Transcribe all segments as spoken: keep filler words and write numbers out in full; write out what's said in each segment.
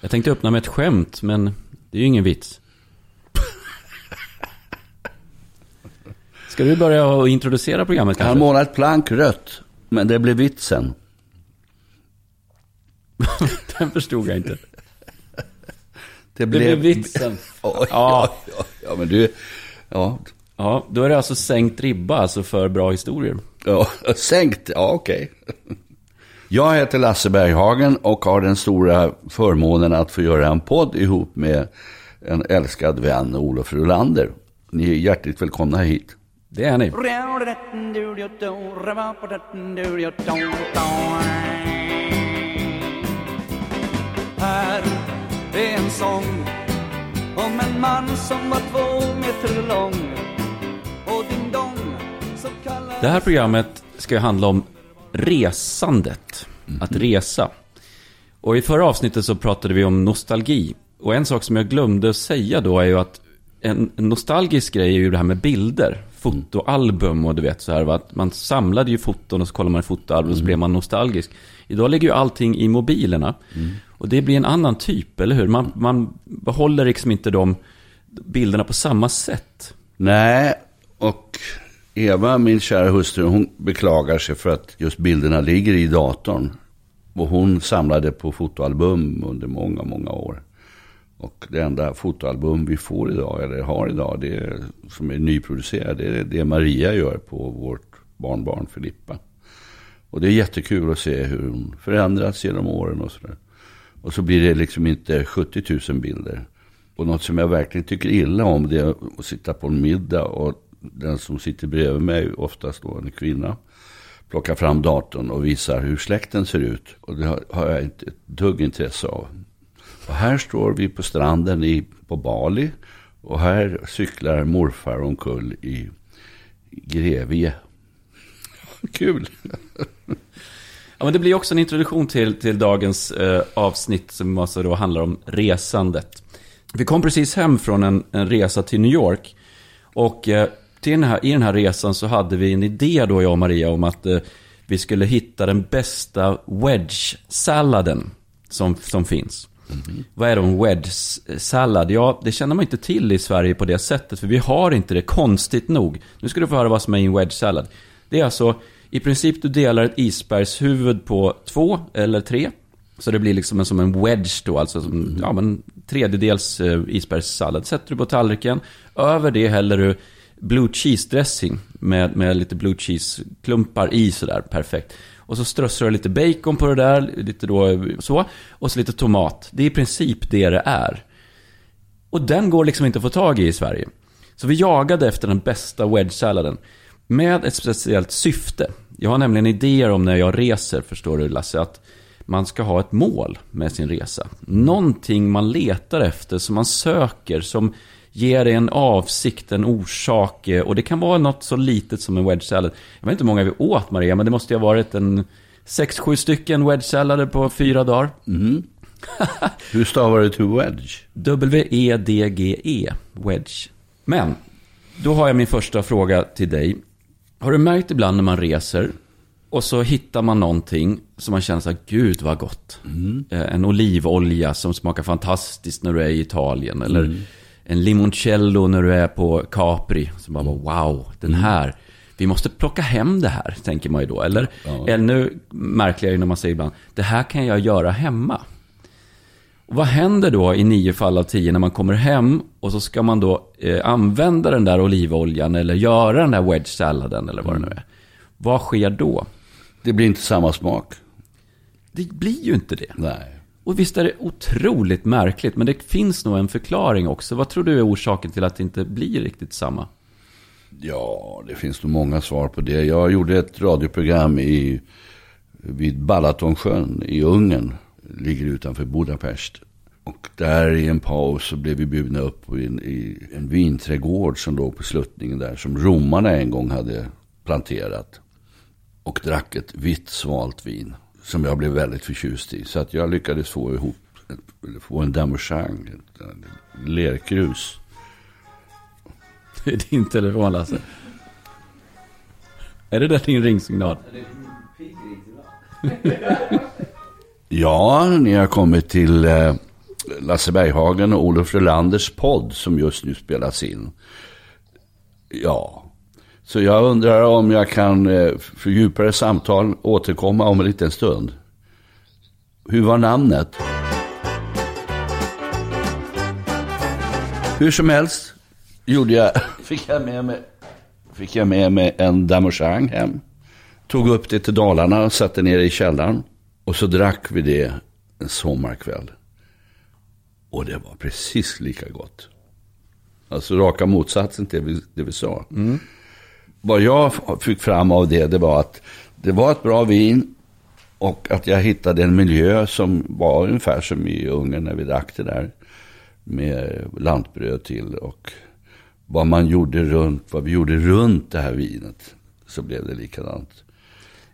Jag tänkte öppna med ett skämt, men det är ju ingen vits. Ska du börja introducera programmet kanske? Jag har målat plank rött, men det blir vitsen. Den förstod jag inte. Det blev, det blev vitsen. Ja, ja, ja, ja, men du, ja. Ja, då är det alltså sänkt ribba, alltså för bra historier. Ja, sänkt, ja, okej. Okay. Jag heter Lasse Berghagen och har den stora förmånen att få göra en podd ihop med en älskad vän, Olof Rulander. Ni är hjärtligt välkomna hit. Det är ni. Här är en sång om en man som var två meter lång och din dong som kallar. Det här programmet ska handla om resandet, mm-hmm. att resa. Och i förra avsnittet så pratade vi om nostalgi. Och en sak som jag glömde säga då är ju att en nostalgisk grej är ju det här med bilder, fotoalbum och du vet så här, va? Att man samlade ju foton och så kollade man i fotoalbum mm. och så blev man nostalgisk. Idag ligger ju allting i mobilerna. Mm. Och det blir en annan typ, eller hur? Man, man behåller liksom inte de bilderna på samma sätt. Nej, och Eva, min kära hustru, hon beklagar sig för att just bilderna ligger i datorn. Och hon samlade på fotoalbum under många, många år. Och det enda fotoalbum vi får idag, eller har idag, det är, som är nyproducerad, det är det Maria gör på vårt barnbarn Filippa. Och det är jättekul att se hur hon förändras genom åren och sådär. Och så blir det liksom inte sjuttio tusen bilder. Och något som jag verkligen tycker illa om, det är att sitta på en middag och den som sitter bredvid mig, oftast då en kvinna, plockar fram datorn och visar hur släkten ser ut. Och det har jag inte ett dugg intresse av. Och här står vi på stranden i, på Bali och här cyklar morfar omkull i Grevje. Kul! Ja, men det blir också en introduktion till, till dagens eh, avsnitt som alltså då handlar om resandet. Vi kom precis hem från en, en resa till New York och eh, till den här, i den här resan så hade vi en idé då, jag och Maria, om att eh, vi skulle hitta den bästa wedge-salladen som, som finns. Mm-hmm. Vad är då en wedge-sallad? Ja, det känner man inte till i Sverige på det sättet, för vi har inte det, konstigt nog. Nu ska du få höra vad som är en wedge-sallad. Det är alltså... I princip du delar ett isbergshuvud på två eller tre. Så det blir liksom en, som en wedge då. Alltså som, mm. ja, men tredjedels eh, isbergssallad sätter du på tallriken. Över det häller du blue cheese dressing med, med lite blue cheese klumpar i sådär. Perfekt. Och så strössar du lite bacon på det där. Lite då så. Och så lite tomat. Det är i princip det det är. Och den går liksom inte att få tag i i Sverige. Så vi jagade efter den bästa wedge-salladen. Med ett speciellt syfte. Jag har nämligen idéer om när jag reser, förstår du Lasse, att man ska ha ett mål med sin resa. Någonting man letar efter, som man söker, som ger en avsikt, en orsak. Och det kan vara något så litet som en wedge salad. Jag vet inte hur många vi åt, Maria, men det måste ju ha varit en sex sju stycken wedge sallader på fyra dagar. Mm. Hur stavar du till wedge? W-E-D-G-E, wedge. Men då har jag min första fråga till dig. Har du märkt ibland när man reser och så hittar man någonting som man känner så här, gud vad gott. Mm. En olivolja som smakar fantastiskt när du är i Italien. Eller mm. en limoncello när du är på Capri. Som bara, wow, den här. vi måste plocka hem det här, tänker man ju då. Eller ja. Ännu märkligare när man säger ibland, det här kan jag göra hemma. Och vad händer då i nio fall av tio när man kommer hem och så ska man då eh, använda den där olivoljan eller göra den där wedge salladen eller vad det nu är. Vad sker då? Det blir inte samma smak. Det blir ju inte det. Nej. Och visst är det otroligt märkligt, men det finns nog en förklaring också. Vad tror du är orsaken till att det inte blir riktigt samma? Ja, det finns nog många svar på det. Jag gjorde ett radioprogram i, vid Ballatonsjön i Ungern. Ligger utanför Budapest. Och där i en paus så blev vi bjudna upp i en, i en vinträdgård som låg på sluttningen där. Som romarna en gång hade planterat. Och drack ett vitt svalt vin. Som jag blev väldigt förtjust i. Så att jag lyckades få ihop få en damersang, en lerkrus. Det är din telefon, Lasse. Är det där din ringsignal? Ja, ni har kommit till eh, Lasse Berghagen och Olof Rulanders podd som just nu spelas in. Ja, så jag undrar om jag kan eh, för djupare samtal återkomma om en liten stund. Hur var namnet? Hur som helst gjorde jag, fick jag med mig, fick jag med mig en damersang hem. Tog upp det till Dalarna och satte ner i källaren. Och så drack vi det en sommarkväll. Och det var precis lika gott. Alltså raka motsatsen till det vi, det vi sa. Mm. Vad jag fick fram av det, det var att det var ett bra vin. Och att jag hittade en miljö som var ungefär som i Ungern när vi drack det där. Med lantbröd till och vad man gjorde runt, vad vi gjorde runt det här vinet. Så blev det likadant.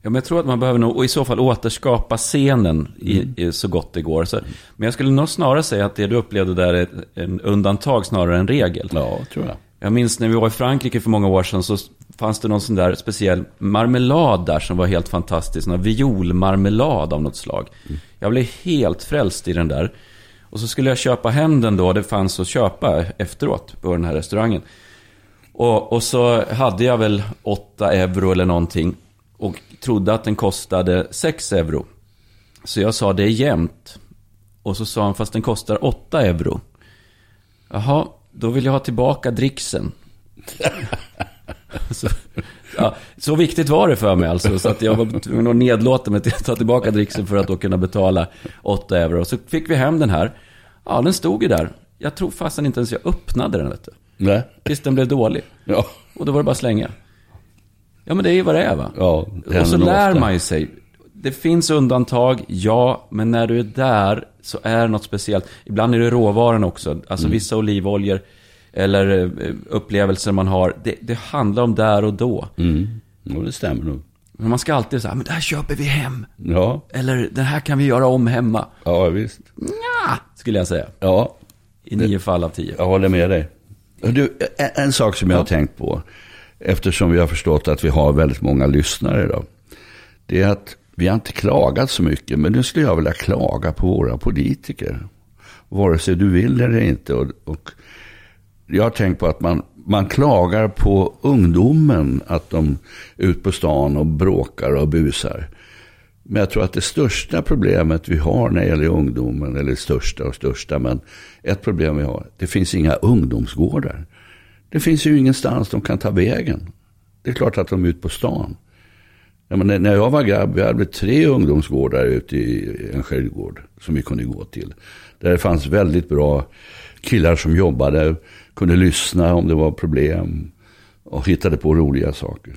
Ja, men jag tror att man behöver nog, och i så fall återskapa scenen i, mm. i, så gott det går. Så, men jag skulle nog snarare säga att det du upplevde där är ett en undantag snarare än regel. Ja, tror jag. Jag minns när vi var i Frankrike för många år sedan så fanns det någon sån där speciell marmelad där som var helt fantastisk. Någon violmarmelad av något slag. Mm. Jag blev helt frälst i den där. Och så skulle jag köpa hem den då. Det fanns att köpa efteråt på den här restaurangen. Och, och så hade jag väl åtta euro eller någonting. Och trodde att den kostade sex euro. Så jag sa det är jämnt. Och så sa han fast den kostar åtta euro. Jaha, då vill jag ha tillbaka dricksen. så, ja, så viktigt var det för mig alltså. Så att jag var tvungen att nedlåta mig till att ta tillbaka dricksen för att då kunna betala åtta euro. Så fick vi hem den här. Ja, den stod ju där. Jag tror fast inte ens jag öppnade den, vet du. Nej. Tills den blev dålig. Ja. Och då var det bara slänga. Ja, men det är ju vad det är, va? Ja, det och så lär ofta. Man ju sig. Det finns undantag, ja, men när du är där så är det något speciellt. Ibland är det råvaran också. Alltså mm. vissa olivoljor eller upplevelser man har. Det, det handlar om där och då. Mm. Ja, det stämmer nog. Men man ska alltid säga, men det här köper vi hem. Ja. Eller det här kan vi göra om hemma. Ja, visst. Ja, skulle jag säga. Ja. I nio det, fall av tio. Jag håller med dig. Du, en, en sak som jag ja. har tänkt på. Eftersom vi har förstått att vi har väldigt många lyssnare idag. Det är att vi har inte klagat så mycket. Men nu skulle jag vilja klaga på våra politiker. Vare sig du vill eller inte. Och, och jag har tänkt på att man, man klagar på ungdomen. Att de är ut på stan och bråkar och busar. Men jag tror att det största problemet vi har när det gäller ungdomen. Eller största och största. Men ett problem vi har. Det finns inga ungdomsgårdar. Det finns ju ingenstans de kan ta vägen. Det är klart att de är ute på stan. Ja, men när jag var grabb, vi hade tre ungdomsgårdar ute i en skärgård som vi kunde gå till. Där det fanns väldigt bra killar som jobbade, kunde lyssna om det var problem och hittade på roliga saker.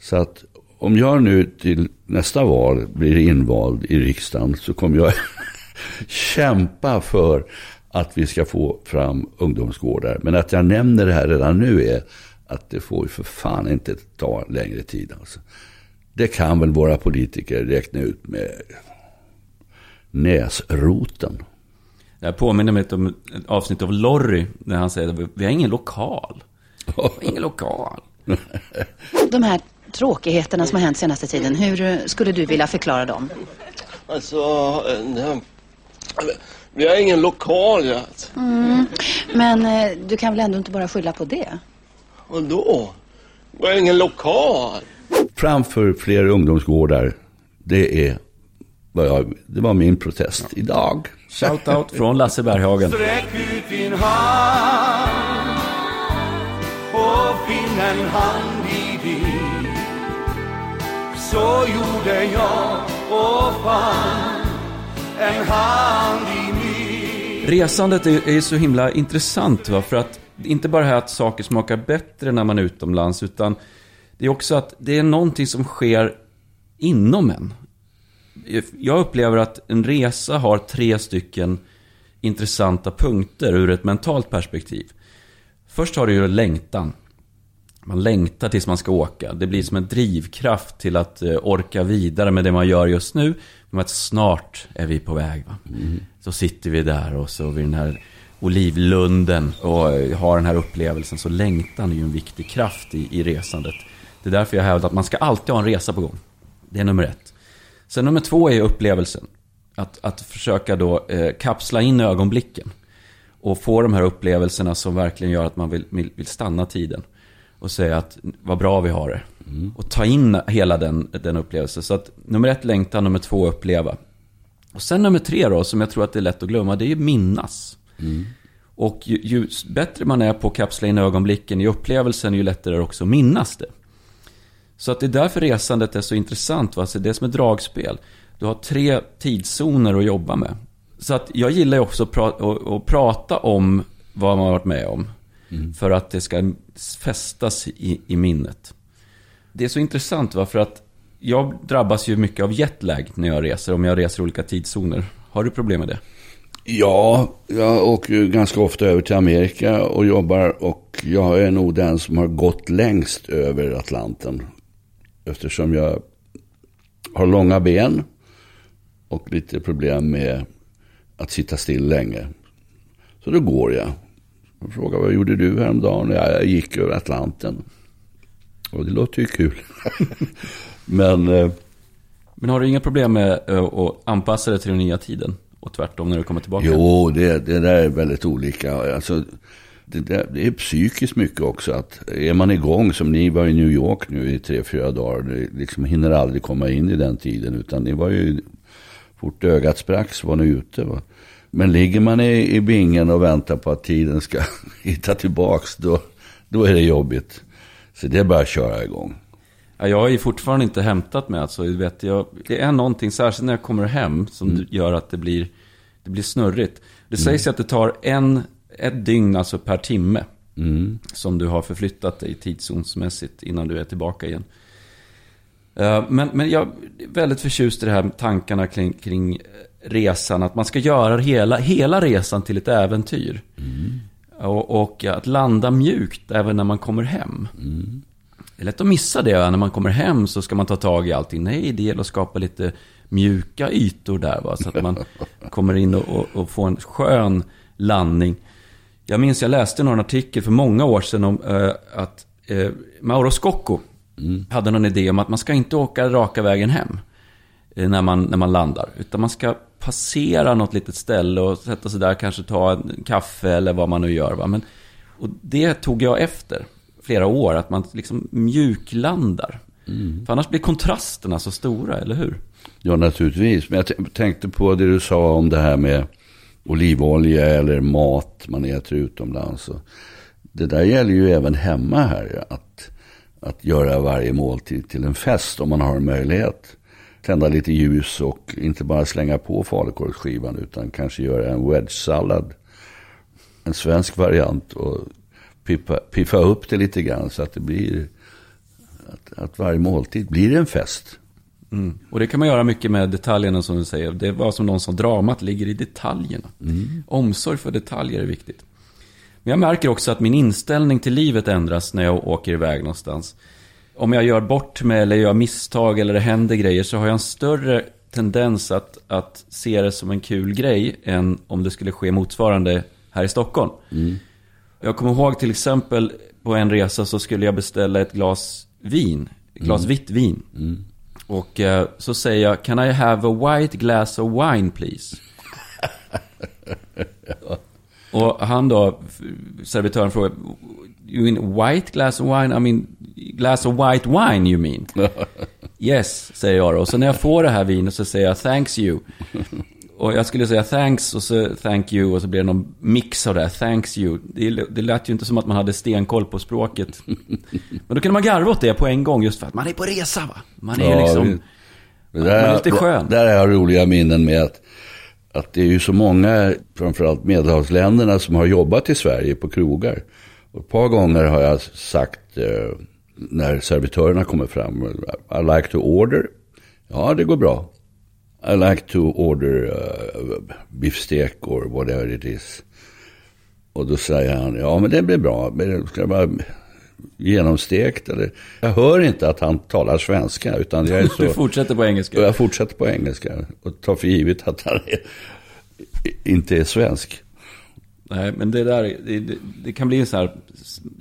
Så att om jag nu till nästa val blir invald i riksdagen så kommer jag kämpa för att vi ska få fram ungdomsgårdar. Men att jag nämner det här redan nu är att det får ju för fan inte ta längre tid. Alltså. Det kan väl våra politiker räkna ut med näsroten. Det här påminner mig om ett avsnitt av Lorry när han säger att vi har ingen lokal. Oh. Ingen lokal. De här tråkigheterna som har hänt senaste tiden, hur skulle du vilja förklara dem? Alltså... Nej. Vi har ingen lokal, jag. Mm. Men eh, du kan väl ändå inte bara skylla på det? Och då? Det var ingen lokal. Framför fler ungdomsgårdar. Det är det var min protest idag. Shout out från Lasse Berghagen. Sträck ut din hand och finn en hand i din. Så gjorde jag och fann en hand i min. Resandet är, är så himla intressant, va? För att inte bara här att saker smakar bättre när man är utomlands, utan det är också att det är någonting som sker inom en. Jag upplever att en resa har tre stycken intressanta punkter ur ett mentalt perspektiv. Först har du ju längtan. Man längtar tills man ska åka. Det blir som en drivkraft till att orka vidare med det man gör just nu. Men att snart är vi på väg. Va? Mm. Så sitter vi där och så vid den här olivlunden och har den här upplevelsen. Så längtan är ju en viktig kraft i, i resandet. Det är därför jag hävdar att man ska alltid ha en resa på gång. Det är nummer ett. Sen nummer två är upplevelsen. Att, att försöka då eh, kapsla in ögonblicken. Och få de här upplevelserna som verkligen gör att man vill, vill, vill stanna tiden. Och säga att vad bra vi har det. Mm. Och ta in hela den, den upplevelsen. Så att nummer ett längta, nummer två uppleva. Och sen nummer tre då, som jag tror att det är lätt att glömma, det är ju minnas. Mm. Och ju, ju bättre man är på att kapsla in ögonblicken i upplevelsen, ju lättare är det också att minnas det. Så att det är därför resandet är så intressant. Va? Så det är som ett dragspel. Du har tre tidszoner att jobba med. Så att jag gillar ju också att pra- att prata om vad man har varit med om. Mm. För att det ska fästas i, i minnet. Det är så intressant, va? För att jag drabbas ju mycket av jetlag när jag reser. Om jag reser olika tidszoner. Har du problem med det? Ja, jag åker ju ganska ofta över till Amerika och jobbar. Och jag är nog den som har gått längst över Atlanten. Eftersom jag har långa ben och lite problem med att sitta still länge. Så då går jag. Jag frågar, vad gjorde du häromdagen? Jag gick över Atlanten. Och det låter ju kul. Men, Men har du inga problem med att anpassa dig till den nya tiden? Och tvärtom när du kommer tillbaka? Jo, det, det där är väldigt olika. Alltså, det, där, det är psykiskt mycket också. Att är man igång, som ni var i New York nu i tre, fyra dagar, det liksom hinner aldrig komma in i den tiden. Utan ni var ju, fort ögat sprax var ni ute. Va? Men ligger man i, i bingen och väntar på att tiden ska hitta tillbaks, då, då är det jobbigt. Så det är bara att köra igång. Ja, jag har ju fortfarande inte hämtat mig. Alltså, vet jag, det är någonting, särskilt när jag kommer hem, som mm. gör att det blir, det blir snurrigt. Det mm. sägs att det tar en... ett dygn alltså per timme mm. som du har förflyttat dig tidszonsmässigt innan du är tillbaka igen. Men, men jag är väldigt förtjust i det här med tankarna kring, kring resan. Att man ska göra hela, hela resan till ett äventyr. Mm. Och, och att landa mjukt även när man kommer hem. Mm. Det är lätt att missa det. När man kommer hem så ska man ta tag i allting. Nej, det gäller att skapa lite mjuka ytor där. Va? Så att man kommer in och, och, och får en skön landning. Jag minns jag läste någon artikel för många år sedan om eh, att eh, Mauro Scocco mm. hade någon idé om att man ska inte åka raka vägen hem eh, när, man, när man landar, utan man ska passera något litet ställe och sätta sig där, kanske ta en kaffe eller vad man nu gör. Va? Men, och det tog jag efter flera år, att man liksom mjuklandar. Mm. För annars blir kontrasterna så stora, eller hur? Ja, naturligtvis. Men jag t- tänkte på det du sa om det här med olivolja eller mat man äter utomlands. Det där gäller ju även hemma här. Att, att göra varje måltid till en fest om man har en möjlighet. Tända lite ljus och inte bara slänga på falukorvsskivan, utan kanske göra en wedge-sallad. En svensk variant och pippa, piffa upp det lite grann så att det blir att, att varje måltid blir en fest. Mm. Och det kan man göra mycket med detaljerna, som du säger. Det var som någon som dramat ligger i detaljerna. Mm. Omsorg för detaljer är viktigt. Men jag märker också att min inställning till livet ändras när jag åker iväg någonstans. Om jag gör bort mig eller gör misstag eller det händer grejer, så har jag en större tendens att, att se det som en kul grej än om det skulle ske motsvarande här i Stockholm. Mm. Jag kommer ihåg till exempel på en resa så skulle jag beställa ett glas vin. Ett glas mm. vitt vin. Mm. Och eh, så säger jag, can I have a white glass of wine please? Ja. Och han då, servitören, frågar, you mean white glass of wine? I mean glass of white wine you mean? Yes, säger jag då. Och så när jag får det här vinet så säger jag thanks you. Och jag skulle säga thanks och så thank you och så blir det någon mix av det här, thanks you. Det, det lät ju inte som att man hade stenkoll på språket. Men då kunde man garva åt det på en gång just för att man är på resa, va? Man är ja, liksom... Det där, man är lite skön. Där är roliga minnen med att, att det är ju så många, framförallt medelhavsländerna, som har jobbat i Sverige på krogar. Och ett par gånger har jag sagt eh, när servitörerna kommer fram, I like to order. Ja, det går bra. I like to order uh, beefsteak or whatever it is. Och då säger han, ja men det blir bra. Men ska det vara genomstekt? Eller? Jag hör inte att han talar svenska. Utan jag är så, du fortsätter på engelska. Jag fortsätter på engelska och tar för givet att han är, inte är svensk. Nej, men det där, det, det, det kan bli så här,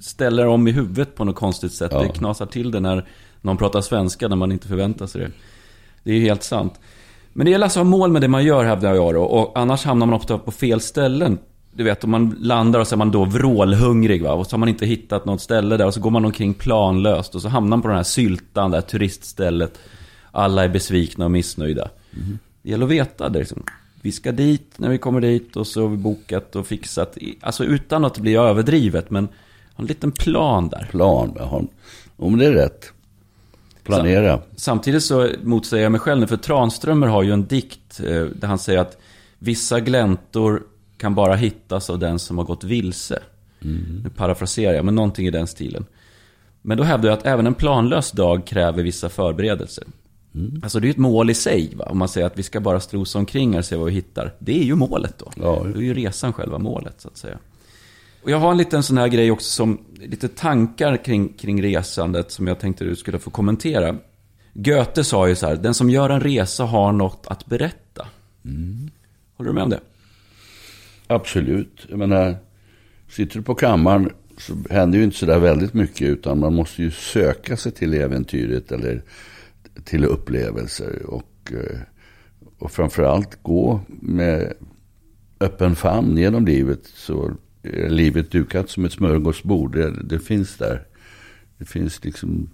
ställer om i huvudet på något konstigt sätt. Ja. Det knasar till det när någon pratar svenska när man inte förväntar sig det. Det är ju helt sant. Men det gäller alltså att ha mål med det man gör, hävdar jag då. Och annars hamnar man ofta på fel ställen. Du vet, om man landar och så är man då vrålhungrig, va? Och så har man inte hittat något ställe där. Och så går man omkring planlöst. Och så hamnar man på den här syltan, det här turiststället. Alla är besvikna och missnöjda. Mm. Det gäller att veta det liksom. Vi ska dit när vi kommer dit. Och så har vi bokat och fixat. Alltså utan att bli överdrivet. Men en liten plan där. Plan, ja. Om det är rätt. Planera. Samtidigt så motsäger jag mig själv nu, för Tranströmer har ju en dikt där han säger att vissa gläntor kan bara hittas av den som har gått vilse. Mm. Nu parafraserar jag, men någonting i den stilen. Men då hävdar jag att även en planlös dag kräver vissa förberedelser. Mm. Alltså det är ju ett mål i sig, va? Om man säger att vi ska bara strosa omkring och se vad vi hittar. Det är ju målet då. Ja. Det är ju resan själva målet så att säga. Och jag har en liten sån här grej också, som lite tankar kring, kring resandet som jag tänkte du skulle få kommentera. Goethe sa ju så här, den som gör en resa har något att berätta. Mm. Håller du med om det? Absolut. Jag menar, sitter du på kammaren så händer ju inte så där väldigt mycket, utan man måste ju söka sig till äventyret eller till upplevelser och, och framförallt gå med öppen famn genom livet, så livet dukat som ett smörgåsbord. Det, det finns där. Det finns liksom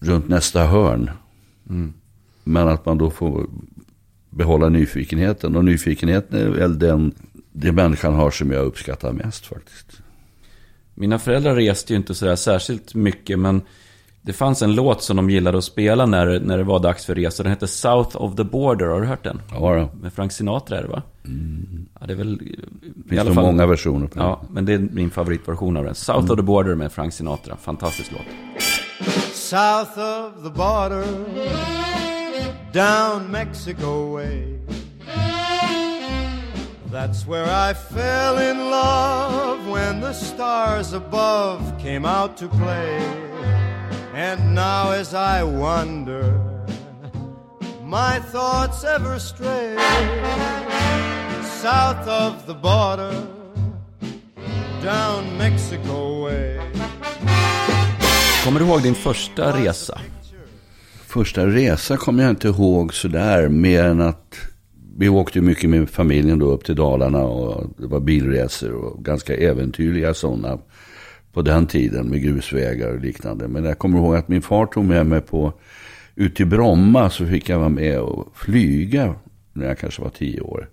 runt nästa hörn. Mm. Men att man då får behålla nyfikenheten. Och nyfikenheten är väl den det människan har som jag uppskattar mest faktiskt. Mina föräldrar reste ju inte sådär särskilt mycket, men det fanns en låt som de gillade att spela när, när det var dags för resa. Den hette South of the Border. Har du hört den? Ja, då. Med Frank Sinatra är det, va? Mm. Ja, det är väl, finns det många versioner på den? Ja, men det är min favoritversion av den. South mm. of the Border med Frank Sinatra. Fantastisk låt. South of the border, down Mexico way, that's where I fell in love when the stars above came out to play. And now as I wander, my thoughts ever stray south of the border, down Mexico way. Kommer du ihåg din första resa? Första resa kommer jag inte ihåg så där, mer än att vi åkte mycket med familjen då upp till Dalarna, och det var bilresor och ganska äventyrliga sådana på den tiden med grusvägar och liknande. Men jag kommer ihåg att min far tog med mig på ut till Bromma, så fick jag vara med och flyga när jag kanske var tio år.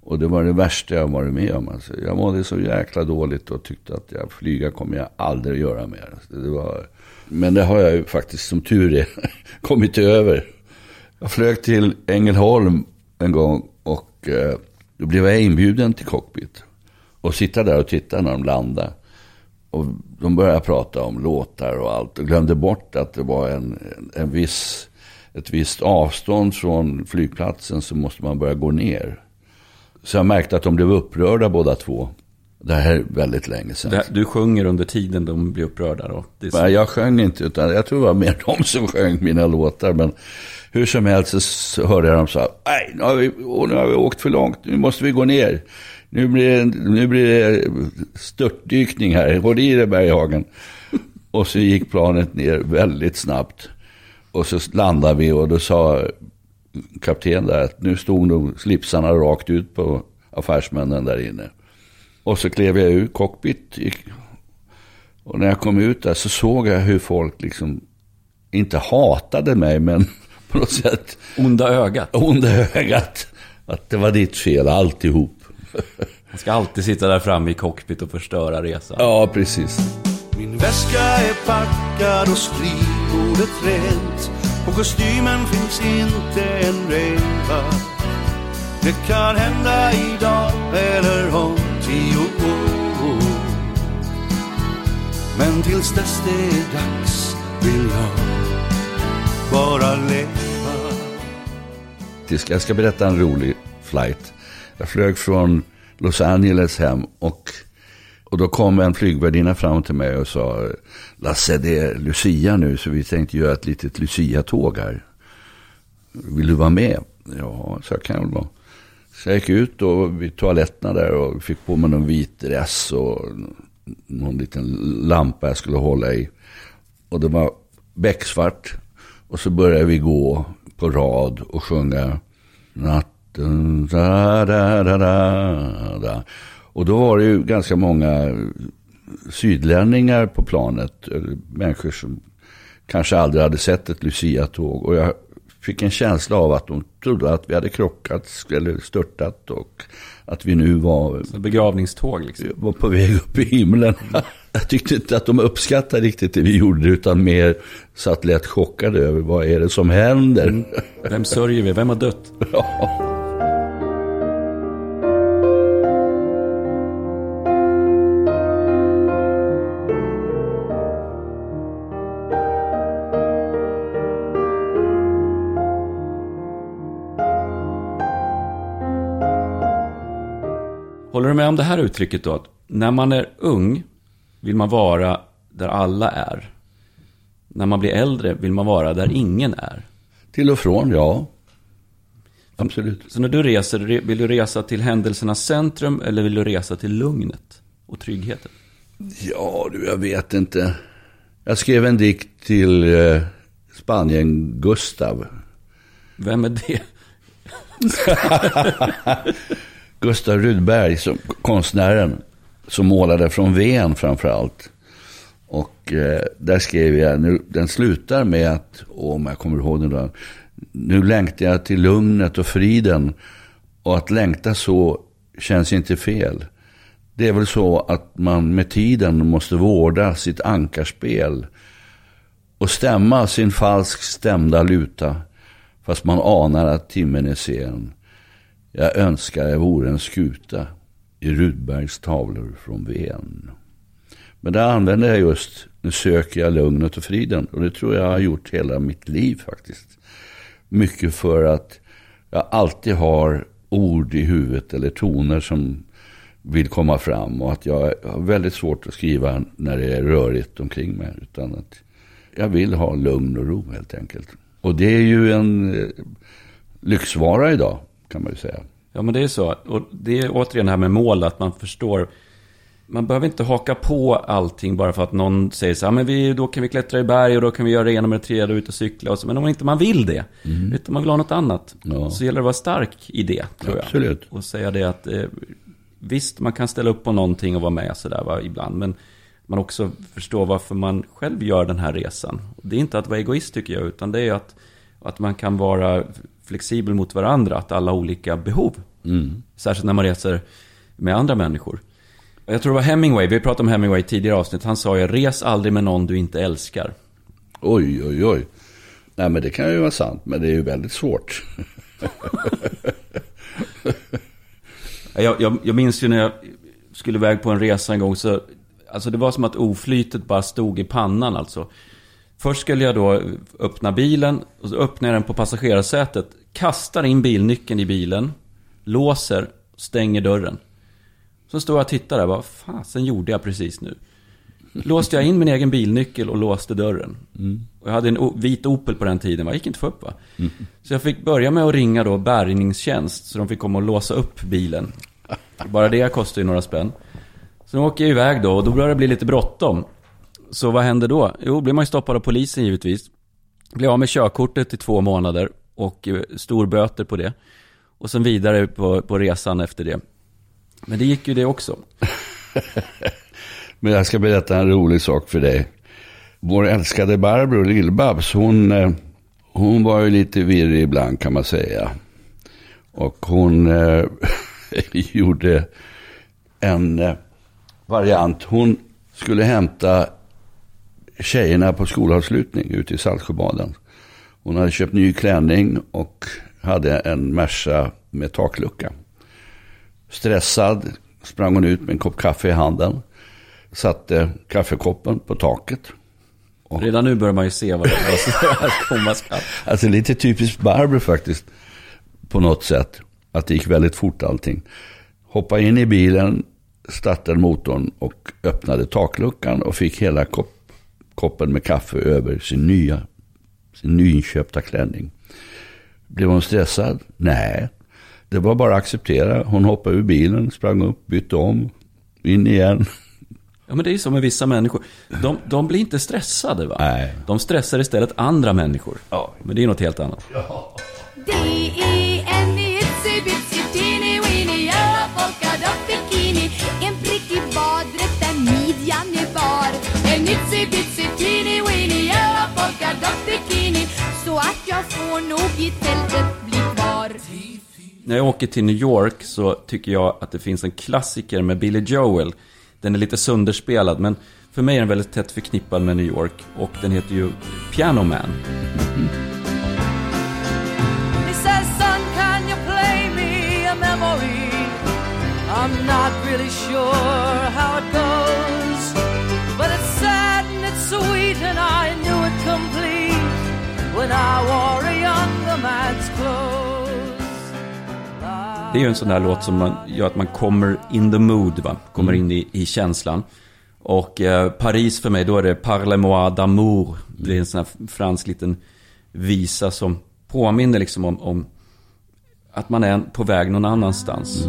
Och det var det värsta jag varit med om. Alltså, jag mådde så jäkla dåligt och tyckte att jag, flyga kommer jag aldrig göra mer. Alltså, det var... Men det har jag ju faktiskt som tur är kommit över. Jag flög till Engelholm en gång och eh, då blev jag inbjuden till cockpit. Och sitta där och titta när de landade. Och de började prata om låtar och allt och glömde bort att det var en, en viss, ett visst avstånd från flygplatsen, så måste man börja gå ner. Så jag märkte att de blev upprörda båda två. Det här är väldigt länge sedan. Här, du sjunger under tiden de blev upprörda då? Nej, jag sjöng inte, utan jag tror det var mer de som sjöng mina låtar. Men hur som helst så hörde jag dem så här, nej, nu har vi, nu har vi åkt för långt, nu måste vi gå ner. Nu blir, nu blir det störtdykning här. Håll i det, Berghagen. Och så gick planet ner väldigt snabbt. Och så landade vi, och då sa kapten där att nu stod nog slipsarna rakt ut på affärsmännen där inne. Och så klev jag ur cockpit Och när jag kom ut där så såg jag hur folk liksom inte hatade mig, men på något sätt onda ögat. Onda ögat. Att det var ditt fel alltihop. Man ska alltid sitta där framme i cockpit och förstöra resan. Ja, precis. Min väska är packad och skrivbordet rent. På kostymen finns inte en reva. Det kan hända idag eller om tio år. Men tills dess det är dags vill jag bara leva. Jag ska berätta en rolig flight. Jag flög från Los Angeles hem och, och då kom en flygvärdinna fram till mig och sa: Lasse, det är Lucia nu, så vi tänkte göra ett litet Lucia-tåg här. Vill du vara med? Ja, så kan jag vara. Så jag gick ut och vid toaletterna där och fick på mig någon vit dress och någon liten lampa jag skulle hålla i. Och det var becksvart. Och så började vi gå på rad och sjunga natten, da, da, da, da, da. Och då var det ju ganska många sydlänningar på planet, människor som kanske aldrig hade sett ett Lucia-tåg. Och jag fick en känsla av att de trodde att vi hade krockat eller störtat och att vi nu var... Så begravningståg liksom. Var på väg upp i himlen. Jag tyckte inte att de uppskattade riktigt det vi gjorde, utan mer satt lätt chockade över vad är det som händer. Mm. Vem sörjer vi? Vem har dött? Ja. Håller du med om det här uttrycket då? Att när man är ung vill man vara där alla är. När man blir äldre vill man vara där ingen är. Till och från, ja. Absolut. Så när du reser, vill du resa till händelsernas centrum eller vill du resa till lugnet och tryggheten? Ja, du, jag vet inte. Jag skrev en dikt till eh, Spanien, Gustav. Vem är det? Gustav Rudberg, som, konstnären som målade från Ven framförallt. Och eh, där skrev jag, nu, den slutar med att, om jag kommer ihåg den då, nu längtar jag till lugnet och friden, och att längta så känns inte fel. Det är väl så att man med tiden måste vårda sitt ankarspel och stämma sin falsk stämda luta, fast man anar att timmen är sen. Jag önskar jag vore en skuta i Rudbergs tavlor från Ven. Men där använder jag just, nu söker jag lugnet och friden. Och det tror jag har gjort hela mitt liv faktiskt. Mycket för att jag alltid har ord i huvudet eller toner som vill komma fram. Och att jag har väldigt svårt att skriva när det är rörigt omkring mig. Utan att jag vill ha lugn och ro helt enkelt. Och det är ju en lyxvara idag, kan man ju säga. Ja, men det är så. Och det är återigen det här med mål, att man förstår. Man behöver inte haka på allting bara för att någon säger så här, men vi, då kan vi klättra i berg och då kan vi göra det ena med det tredje och ut och cykla. Och så. Men om inte man vill det, mm. utan man vill ha något annat, ja. Så gäller det att vara stark i det, tror jag. Absolut. Och säga det att eh, visst, man kan ställa upp på någonting och vara med så där, va, ibland. Men man också förstår varför man själv gör den här resan. Och det är inte att vara egoist, tycker jag, utan det är att, att man kan vara flexibel mot varandra, att alla olika behov. Mm. Särskilt när man reser med andra människor. Jag tror det var Hemingway, vi pratade om Hemingway i tidigare avsnitt. Han sa ju, res aldrig med någon du inte älskar. Oj, oj, oj. Nej, men det kan ju vara sant, men det är ju väldigt svårt. jag, jag, jag minns ju när jag skulle iväg på en resa en gång, så alltså det var som att oflytet bara stod i pannan alltså. Först skulle jag då öppna bilen, och så öppnar jag den på passagerarsätet, kastar in bilnyckeln i bilen, låser, stänger dörren. Så står jag och tittar där, vad fan, sen gjorde jag precis nu. Låste jag in min egen bilnyckel och låste dörren. Mm. Och jag hade en vit Opel på den tiden, va? Jag gick inte för upp, va? Mm. Så jag fick börja med att ringa då bärgningstjänst, så de fick komma och låsa upp bilen. Bara det kostade ju några spänn. Sen åker jag iväg då, och då började det bli lite bråttom. Så vad hände då? Jo, blev man ju stoppad av polisen givetvis. Blev av med körkortet i två månader och stor böter på det. Och sen vidare på, på resan efter det. Men det gick ju det också. Men jag ska berätta en rolig sak för dig. Vår älskade Barbro Lillbabs, hon, hon var ju lite virrig ibland kan man säga. Och hon eh, gjorde en eh, variant. Hon skulle hämta tjejerna på skolavslutning ute i Saltsjöbaden. Hon hade köpt ny klänning och hade en Merca med taklucka. Stressad sprang hon ut med en kopp kaffe i handen. Satte kaffekoppen på taket. Och... redan nu börjar man ju se vad det var. Alltså lite typiskt Barbro faktiskt. På något sätt. Att det gick väldigt fort allting. Hoppade in i bilen, startade motorn och öppnade takluckan och fick hela kopp, koppen med kaffe över sin nya sin nyinköpta klänning. Blev hon stressad? Nej. Det var bara att acceptera. Hon hoppade ur bilen, sprang upp, bytte om, in igen. Ja, men det är ju som med vissa människor. De, de blir inte stressade, va? Nej. De stressar istället andra människor. Ja. Men det är något helt annat. Ja. När jag åker till New York så tycker jag att det finns en klassiker med Billy Joel. Den är lite sönderspelad, men för mig är den väldigt tätt förknippad med New York. Och den heter ju Piano Man. I'm not really sure how it goes, but it's sad and it's sweet and I knew it complete when I wore a younger man's clothes. Det är ju en sån där låt som man, gör att man kommer in the mood, va? Kommer mm. in i, i känslan. Och eh, Paris för mig, då är det Parle-moi d'amour. Det är en sån här fransk liten visa som påminner liksom om, om att man är på väg någon annanstans.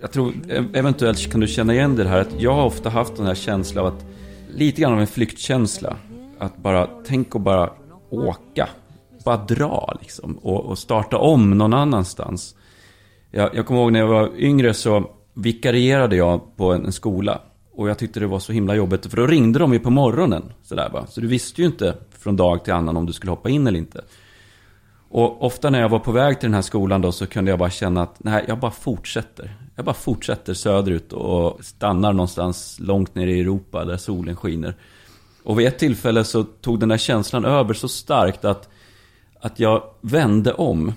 Jag tror eventuellt kan du känna igen det här, att jag har ofta haft den här känslan av att lite grann av en flyktkänsla, att bara tänk och bara åka, bara dra liksom, och, och starta om någon annanstans. Jag, jag kommer ihåg när jag var yngre så vikarierade jag på en, en skola. Och jag tyckte det var så himla jobbigt, för då ringde de ju på morgonen. Så, där, va? Så du visste ju inte från dag till annan om du skulle hoppa in eller inte. Och ofta när jag var på väg till den här skolan då, så kunde jag bara känna att nej, jag bara fortsätter. Jag bara fortsätter söderut och stannar någonstans långt ner i Europa där solen skiner. Och vid ett tillfälle så tog den där känslan över så starkt att att jag vände om,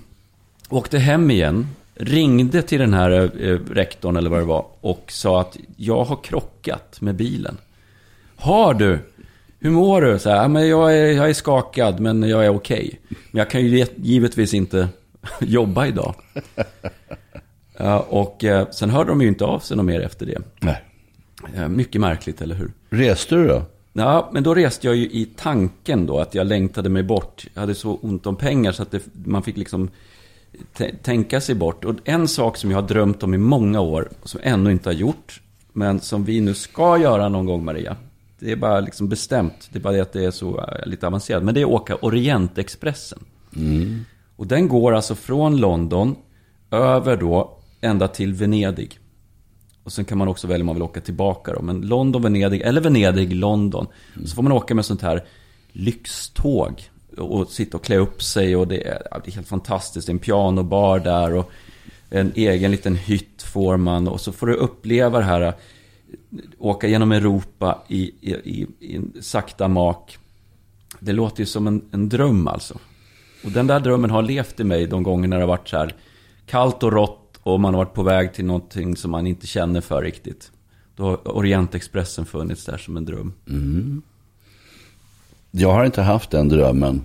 åkte hem igen, ringde till den här eh, rektorn eller vad det var och sa att jag har krockat med bilen. Har du? Hur mår du? Så här, men jag, är, jag är skakad men jag är okej. Men jag kan ju givetvis inte jobba idag. Uh, och uh, sen hörde de ju inte av sig något mer efter det. Nej. Uh, mycket märkligt, eller hur? Reste du då? Ja, men då reste jag ju i tanken då att jag längtade mig bort. Jag hade så ont om pengar så att det, man fick liksom t- tänka sig bort. Och en sak som jag har drömt om i många år och som ännu inte har gjort, men som vi nu ska göra någon gång, Maria. Det är bara liksom bestämt. Det är bara det att det är så uh, lite avancerat. Men det är att åka Orientexpressen. Mm. Och den går alltså från London över då ända till Venedig. Och sen kan man också välja om man vill åka tillbaka då. Men London, Venedig eller Venedig, London. Mm. Så får man åka med sånt här lyxtåg och sitta och klä upp sig. Och det är, det är helt fantastiskt. Det är en pianobar där och en egen liten hytt får man. Och så får du uppleva det här. Åka genom Europa i, i, i, i en sakta mak. Det låter ju som en, en dröm alltså. Och den där drömmen har levt i mig de gånger när det har varit så här kallt och rått. Och man har varit på väg till någonting som man inte känner för riktigt. Då har Orientexpressen funnits där som en dröm. Mm. Jag har inte haft den drömmen.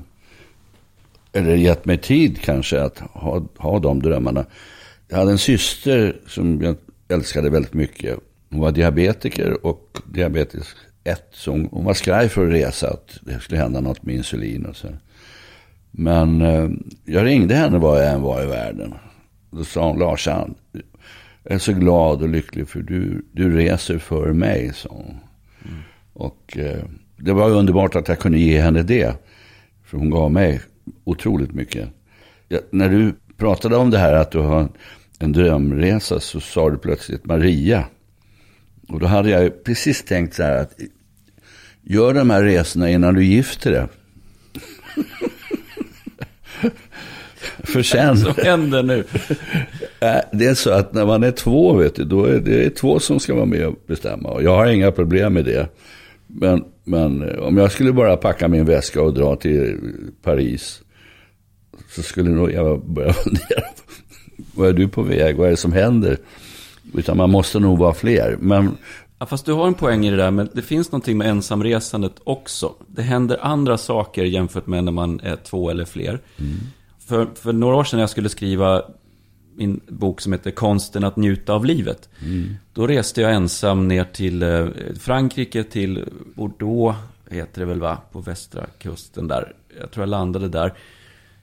Eller gett mig tid kanske att ha, ha de drömmarna. Jag hade en syster som jag älskade väldigt mycket. Hon var diabetiker och diabetes ett. Så hon, hon var skraj för att resa, att det skulle hända något med insulin och så. Men eh, jag ringde henne var jag än var i världen. Då sa hon, Larsan, jag är så glad och lycklig för du, du reser för mig, sa hon. Mm. Och eh, det var underbart att jag kunde ge henne det. För hon gav mig otroligt mycket. Jag, när du pratade om det här att du har en drömresa så sa du plötsligt Maria. Och då hade jag precis tänkt så här att gör de här resorna innan du gifter dig. För sen som händer nu. Det är så att när man är två, vet du, då är det är två som ska vara med och bestämma. Och jag har inga problem med det. Men, men om jag skulle bara packa min väska och dra till Paris så skulle nog jag börja fundera. Vad är du på väg? Vad är det som händer? Utan man måste nog vara fler. Men... Ja, fast du har en poäng i det där, men det finns någonting med ensamresandet också. Det händer andra saker jämfört med när man är två eller fler. Mm. För, för några år sedan när jag skulle skriva min bok som heter Konsten att njuta av livet. Mm. Då reste jag ensam ner till Frankrike, till Bordeaux heter det väl va? På västra kusten där. Jag tror jag landade där.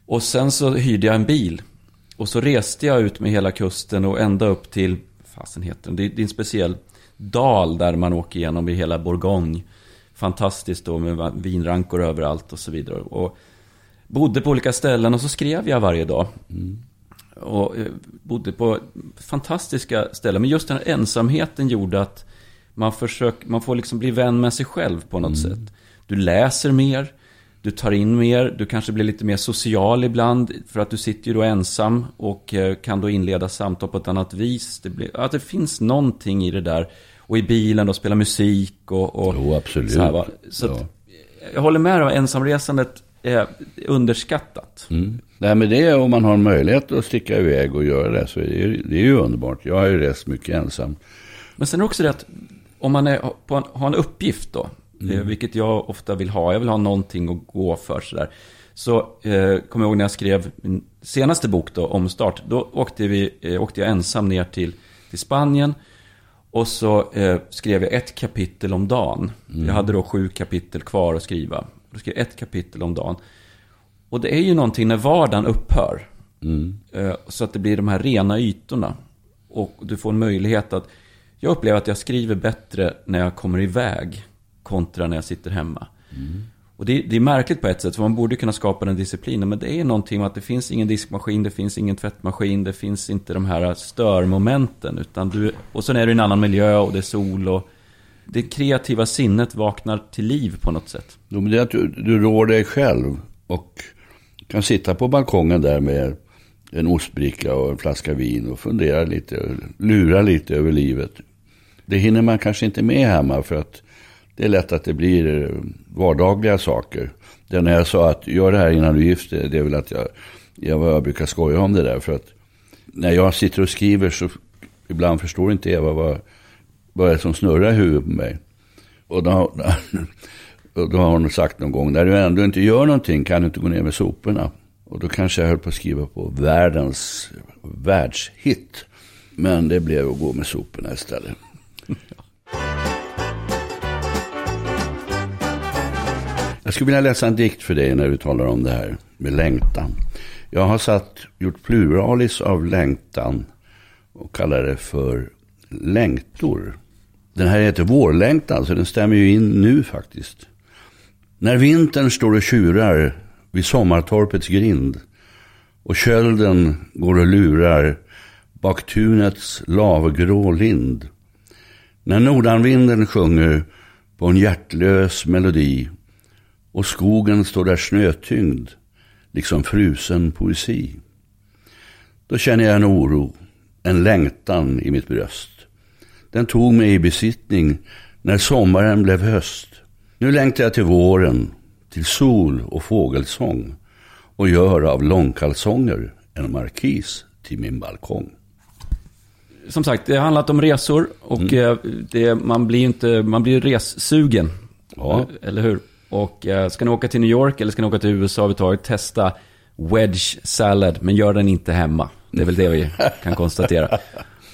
Och sen så hyrde jag en bil. Och så reste jag ut med hela kusten och ända upp till, fasen heter den, det är, det är en speciell dal där man åker igenom i hela Bourgogne. Fantastiskt då med vinrankor överallt och så vidare. Och bodde på olika ställen och så skrev jag varje dag. Mm. Och bodde på fantastiska ställen. Men just den här ensamheten gjorde att man, försöker, man får liksom bli vän med sig själv på något mm. sätt. Du läser mer, du tar in mer, du kanske blir lite mer social ibland. För att du sitter ju då ensam och kan då inleda samtal på ett annat vis. Det, blir, att det finns någonting i det där. Och i bilen då spela musik. Och, och jo, absolut. Så här, va? Så ja. Att, jag håller med om ensamresandet. Underskattat. Mm. Nej, men det är om man har en möjlighet att sticka iväg och göra det så är det, det är ju underbart. Jag har ju rest mycket ensam. Men sen är det också det att om man är på en, har en uppgift då, mm. vilket jag ofta vill ha, jag vill ha någonting att gå för så där. Så eh, kommer jag ihåg när jag skrev min senaste bok då om start, då åkte vi eh, åkte jag ensam ner till till Spanien och så eh, skrev jag ett kapitel om dagen. Mm. Jag hade då sju kapitel kvar att skriva. Då skrev jag ett kapitel om dagen. Och det är ju någonting när vardagen upphör. Mm. Så att det blir de här rena ytorna. Och du får en möjlighet att... Jag upplever att jag skriver bättre när jag kommer iväg kontra när jag sitter hemma. Mm. Och det, det är märkligt på ett sätt. För man borde kunna skapa den disciplinen. Men det är någonting med att det finns ingen diskmaskin. Det finns ingen tvättmaskin. Det finns inte de här störmomenten. Utan du, och sen är du i en annan miljö och det är sol och... Det kreativa sinnet vaknar till liv på något sätt. Ja, men det är att du, du rår dig själv och kan sitta på balkongen där med en ostbricka och en flaska vin och fundera lite och lura lite över livet. Det hinner man kanske inte med hemma för att det är lätt att det blir vardagliga saker. Det när jag sa att gör det här innan du gifter, det är väl att jag, jag, jag brukar skoja om det där. För att när jag sitter och skriver så ibland förstår inte Eva vad, vad det är som snurrar i huvudet på mig. Och då, då har hon sagt någon gång, när du ändå inte gör någonting kan du inte gå ner med soporna. Och då kanske jag höll på att skriva på världens världshit. Men det blev att gå med soporna istället. Jag skulle vilja läsa en dikt för dig när vi talar om det här med längtan. Jag har satt, gjort pluralis av längtan och kallar det för längtor. Den här heter vårlängtan så den stämmer ju in nu faktiskt. När vintern står och tjurar vid sommartorpets grind och kölden går och lurar bak tunets lavgrå lind. När nordanvinden sjunger på en hjärtlös melodi och skogen står där snötyngd, liksom frusen poesi. Då känner jag en oro, en längtan i mitt bröst. Den tog mig i besittning när sommaren blev höst. Nu längtar jag till våren, till sol och fågelsång och gör av långkalsonger en markis till min balkong. Som sagt, det har handlat om resor och mm. det, man blir inte, man blir ressugen, ja. Eller hur? Och eh, ska ni åka till New York eller ska ni åka till U S A överhuvudtaget, testa wedge salad, men gör den inte hemma. Det är väl det vi kan konstatera.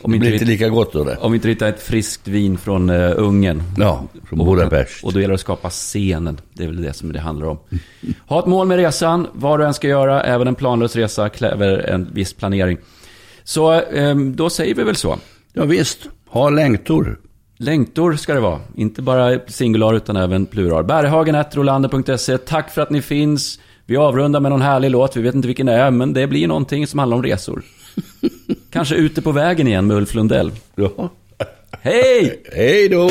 Om det blir inte lika gott då det. Om vi inte hittar ett friskt vin från eh, Ungern. Ja, från Budapest. Och då gäller det att skapa scenen. Det är väl det som det handlar om. Ha ett mål med resan, vad du än ska göra, även en planlös resa kräver en viss planering. Så eh, då säger vi väl så. Ja visst, ha längtor. Längtor ska det vara. Inte bara singular utan även plural. Berghagen at rolander punkt se. Tack för att ni finns. Vi avrundar med någon härlig låt. Vi vet inte vilken det är, men det blir någonting som handlar om resor. Kanske ute på vägen igen med Ulf Lundell. Ja. Hej! Hej då!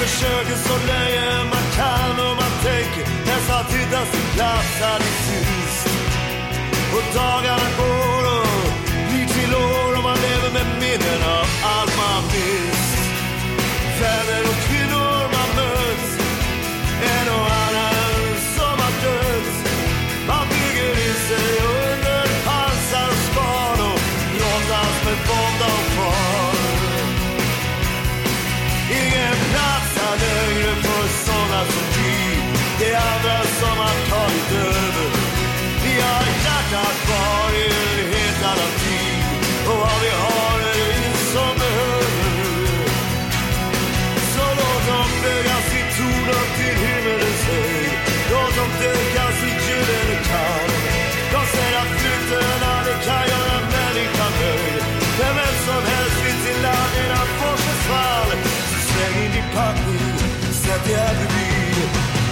Försöker så länge man kan och man tänker nästan att hitta sin plats här i sist. Och dagarna går och blir till år och man lever med minnen av allt man minst. Vänner och kvinnor man möts, en och annan som har dött. Man bygger i sig under pansars barn och brottas med vånda och far. Ingen plats längre för sådana som vi. Det är andra som har tagit över. Vi har ett hjärta kvar i en helt annan tid. Och vad vi har är vi som behöver. Så låt dem bygga sitt torn upp till himmelens höjd. Låt dem döka sitt gyllene kall. De säger att flytterna det kan göra människan nöjd. Men vem som helst vill till land innan forsens fall. Släng in i packen. Sätt dig här förbi.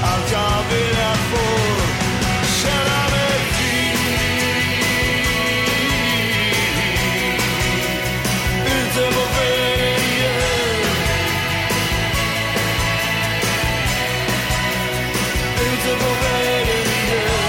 Allt jag vill är att få känna mig fri. Ute på vägen igen. Ute på vägen igen.